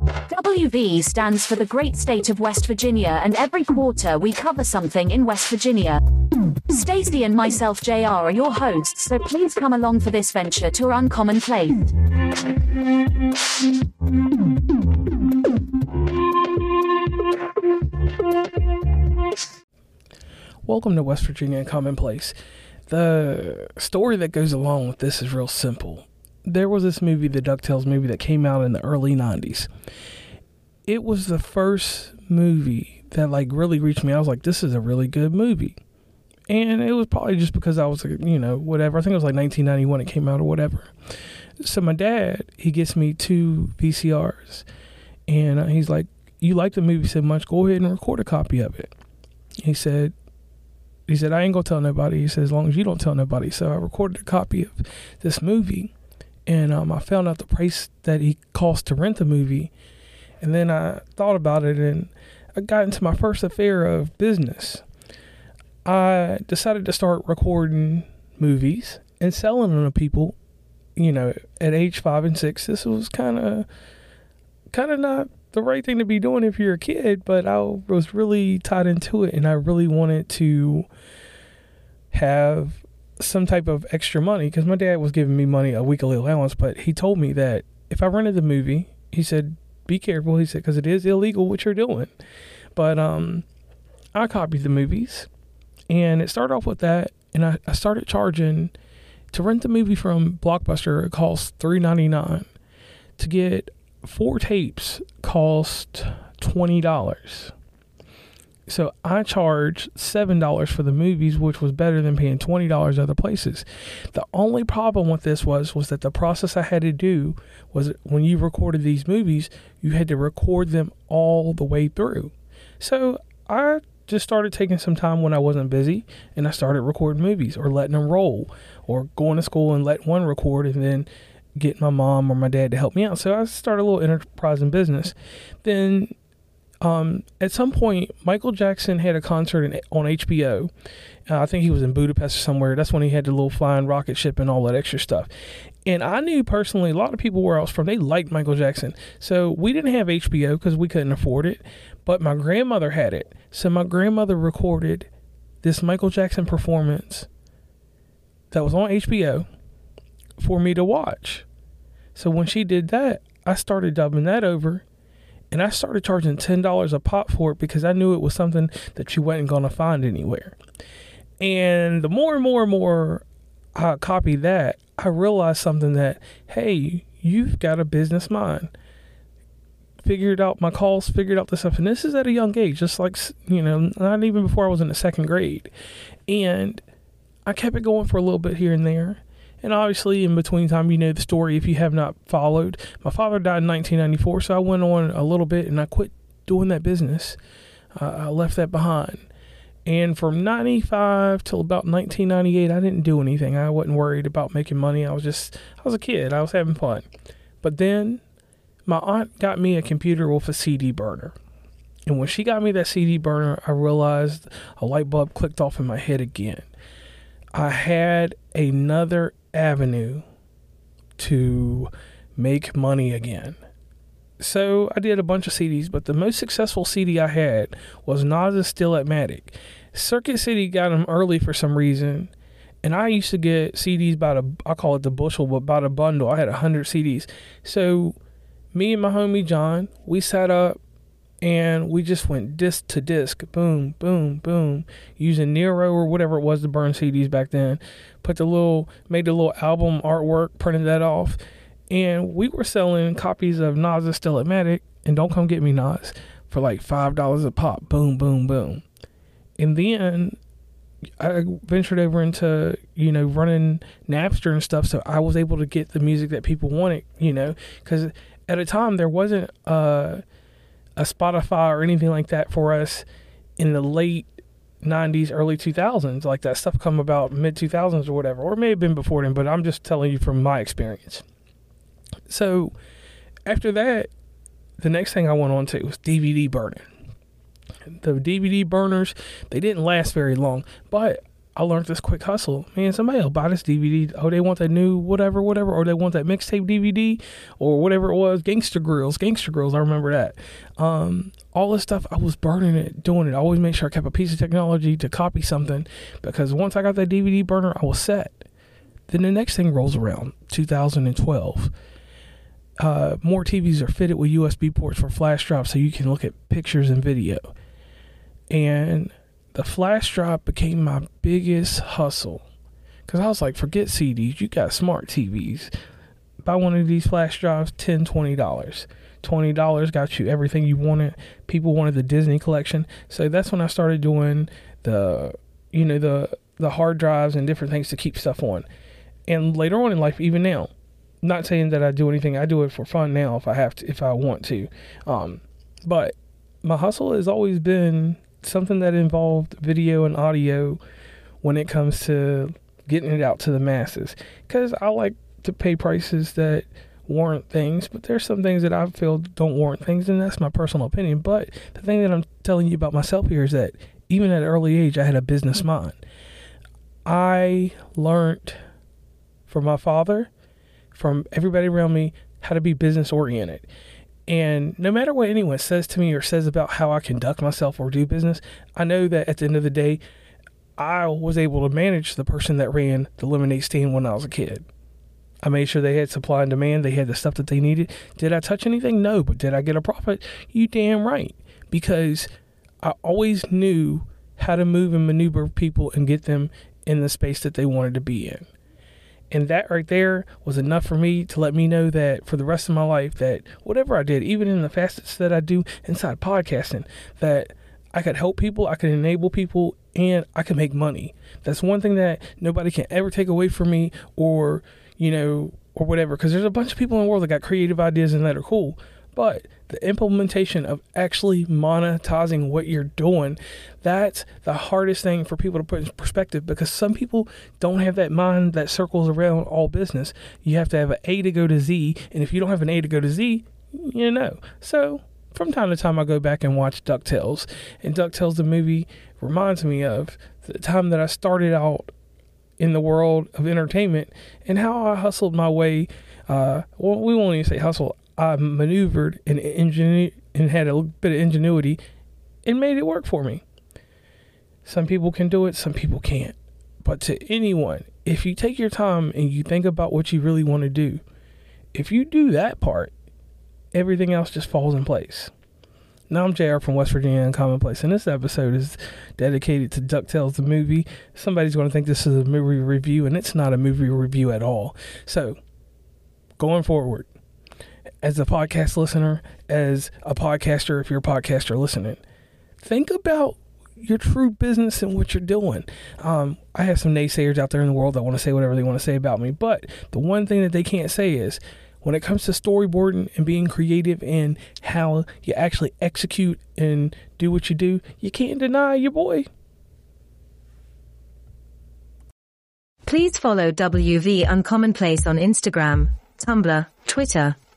WV stands for the great state of West Virginia, and every quarter we cover something in West Virginia. Stacy and myself, JR, are your hosts, so please come along for this venture to our uncommon place. Welcome to West Virginia Commonplace. The story that goes along with this is real simple. There was this movie, the DuckTales movie, that came out in the early 90s. It was the first movie that really reached me. I was like, this is a really good movie. And it was probably just because I was, whatever. I think it was 1991 it came out or whatever. So my dad, he gets me 2 VCRs. And he's like, you like the movie so much, go ahead and record a copy of it. He said, I ain't going to tell nobody. He said, as long as you don't tell nobody. So I recorded a copy of this movie. And I found out the price that it cost to rent the movie. And then I thought about it, and I got into my first affair of business. I decided to start recording movies and selling them to people, at age 5 and 6. This was kind of not the right thing to be doing if you're a kid, but I was really tied into it, and I really wanted to have some type of extra money, because my dad was giving me money, a weekly allowance, but he told me that if I rented the movie, he said, be careful, he said, because it is illegal what you're doing. But I copied the movies, and it started off with that, and I started charging to rent the movie from Blockbuster. It costs $3.99. To get 4 tapes cost $20. So I charged $7 for the movies, which was better than paying $20 other places. The only problem with this was that the process I had to do was, when you recorded these movies, you had to record them all the way through. So I just started taking some time when I wasn't busy, and I started recording movies, or letting them roll, or going to school and let one record and then get my mom or my dad to help me out. So I started a little enterprise in business. Then at some point, Michael Jackson had a concert on HBO. I think he was in Budapest or somewhere. That's when he had the little flying rocket ship and all that extra stuff. And I knew personally a lot of people where I was from, they liked Michael Jackson. So we didn't have HBO because we couldn't afford it, but my grandmother had it. So my grandmother recorded this Michael Jackson performance that was on HBO for me to watch. So when she did that, I started dubbing that over. And I started charging $10 a pop for it, because I knew it was something that you wasn't going to find anywhere. And the more and more and more I copied that, I realized something, that, hey, you've got a business mind. Figured out my calls, figured out this stuff. And this is at a young age, just not even before I was in the 2nd grade. And I kept it going for a little bit here and there. And obviously, in between time, the story, if you have not followed. My father died in 1994, so I went on a little bit, and I quit doing that business. I left that behind. And from 95 till about 1998, I didn't do anything. I wasn't worried about making money. I was a kid. I was having fun. But then my aunt got me a computer with a CD burner. And when she got me that CD burner, I realized a light bulb clicked off in my head again. I had another avenue to make money again. So I did a bunch of CDs, but the most successful CD I had was Nas's Still Illmatic. Circuit City got them early for some reason, and I used to get CDs I call it the bushel, but by the bundle. I had 100 CDs. So me and my homie John, we sat up and we just went disc to disc, boom, boom, boom, using Nero or whatever it was to burn CDs back then. Made the little album artwork, printed that off, and we were selling copies of Nas' Still Illmatic, and Don't Come Get Me, Nas, for $5 a pop, boom, boom, boom. And then I ventured over into, running Napster and stuff, so I was able to get the music that people wanted, because at a time there wasn't a Spotify or anything like that for us in the late 90s, early 2000s, like that stuff come about mid 2000s or whatever, or it may have been before then, but I'm just telling you from my experience. So after that, the next thing I went on to was DVD burning. The DVD burners, they didn't last very long, but I learned this quick hustle. Man, somebody will buy this DVD. Oh, they want that new whatever, or they want that mixtape DVD or whatever it was. Gangster Grills. I remember that. All this stuff, I was burning it, doing it. I always made sure I kept a piece of technology to copy something, because once I got that DVD burner, I was set. Then the next thing rolls around, 2012. More TVs are fitted with USB ports for flash drives, so you can look at pictures and video. And the flash drive became my biggest hustle, because I was like, forget CDs, you got smart TVs. Buy one of these flash drives, $10, $20. $20 got you everything you wanted. People wanted the Disney collection. So that's when I started doing the hard drives and different things to keep stuff on. And later on in life, even now, not saying that I do anything, I do it for fun now if I want to. But my hustle has always been something that involved video and audio when it comes to getting it out to the masses, because I like to pay prices that warrant things, but there's some things that I feel don't warrant things, and that's my personal opinion. But the thing that I'm telling you about myself here is that even at an early age, I had a business mind. I learned from my father, from everybody around me, how to be business oriented. And no matter what anyone says to me or says about how I conduct myself or do business, I know that at the end of the day, I was able to manage the person that ran the lemonade stand when I was a kid. I made sure they had supply and demand. They had the stuff that they needed. Did I touch anything? No. But did I get a profit? You damn right. Because I always knew how to move and maneuver people and get them in the space that they wanted to be in. And that right there was enough for me to let me know that for the rest of my life, that whatever I did, even in the facets that I do inside podcasting, that I could help people, I could enable people, and I could make money. That's one thing that nobody can ever take away from me or whatever. Because there's a bunch of people in the world that got creative ideas and that are cool. But the implementation of actually monetizing what you're doing, that's the hardest thing for people to put in perspective, because some people don't have that mind that circles around all business. You have to have an A to go to Z. And if you don't have an A to go to Z, So from time to time, I go back and watch DuckTales. And DuckTales, the movie, reminds me of the time that I started out in the world of entertainment and how I hustled my way. Well, we won't even say hustle. I maneuvered and had a bit of ingenuity and made it work for me. Some people can do it, some people can't. But to anyone, if you take your time and you think about what you really want to do, if you do that part, everything else just falls in place. Now, I'm JR from West Virginia Uncommonplace, and this episode is dedicated to DuckTales the movie. Somebody's going to think this is a movie review, and it's not a movie review at all. So, going forward, as a podcast listener, as a podcaster, if you're a podcaster listening, think about your true business and what you're doing. I have some naysayers out there in the world that want to say whatever they want to say about me. But the one thing that they can't say is when it comes to storyboarding and being creative and how you actually execute and do what you do, you can't deny your boy. Please follow WV Uncommonplace on Instagram, Tumblr, Twitter,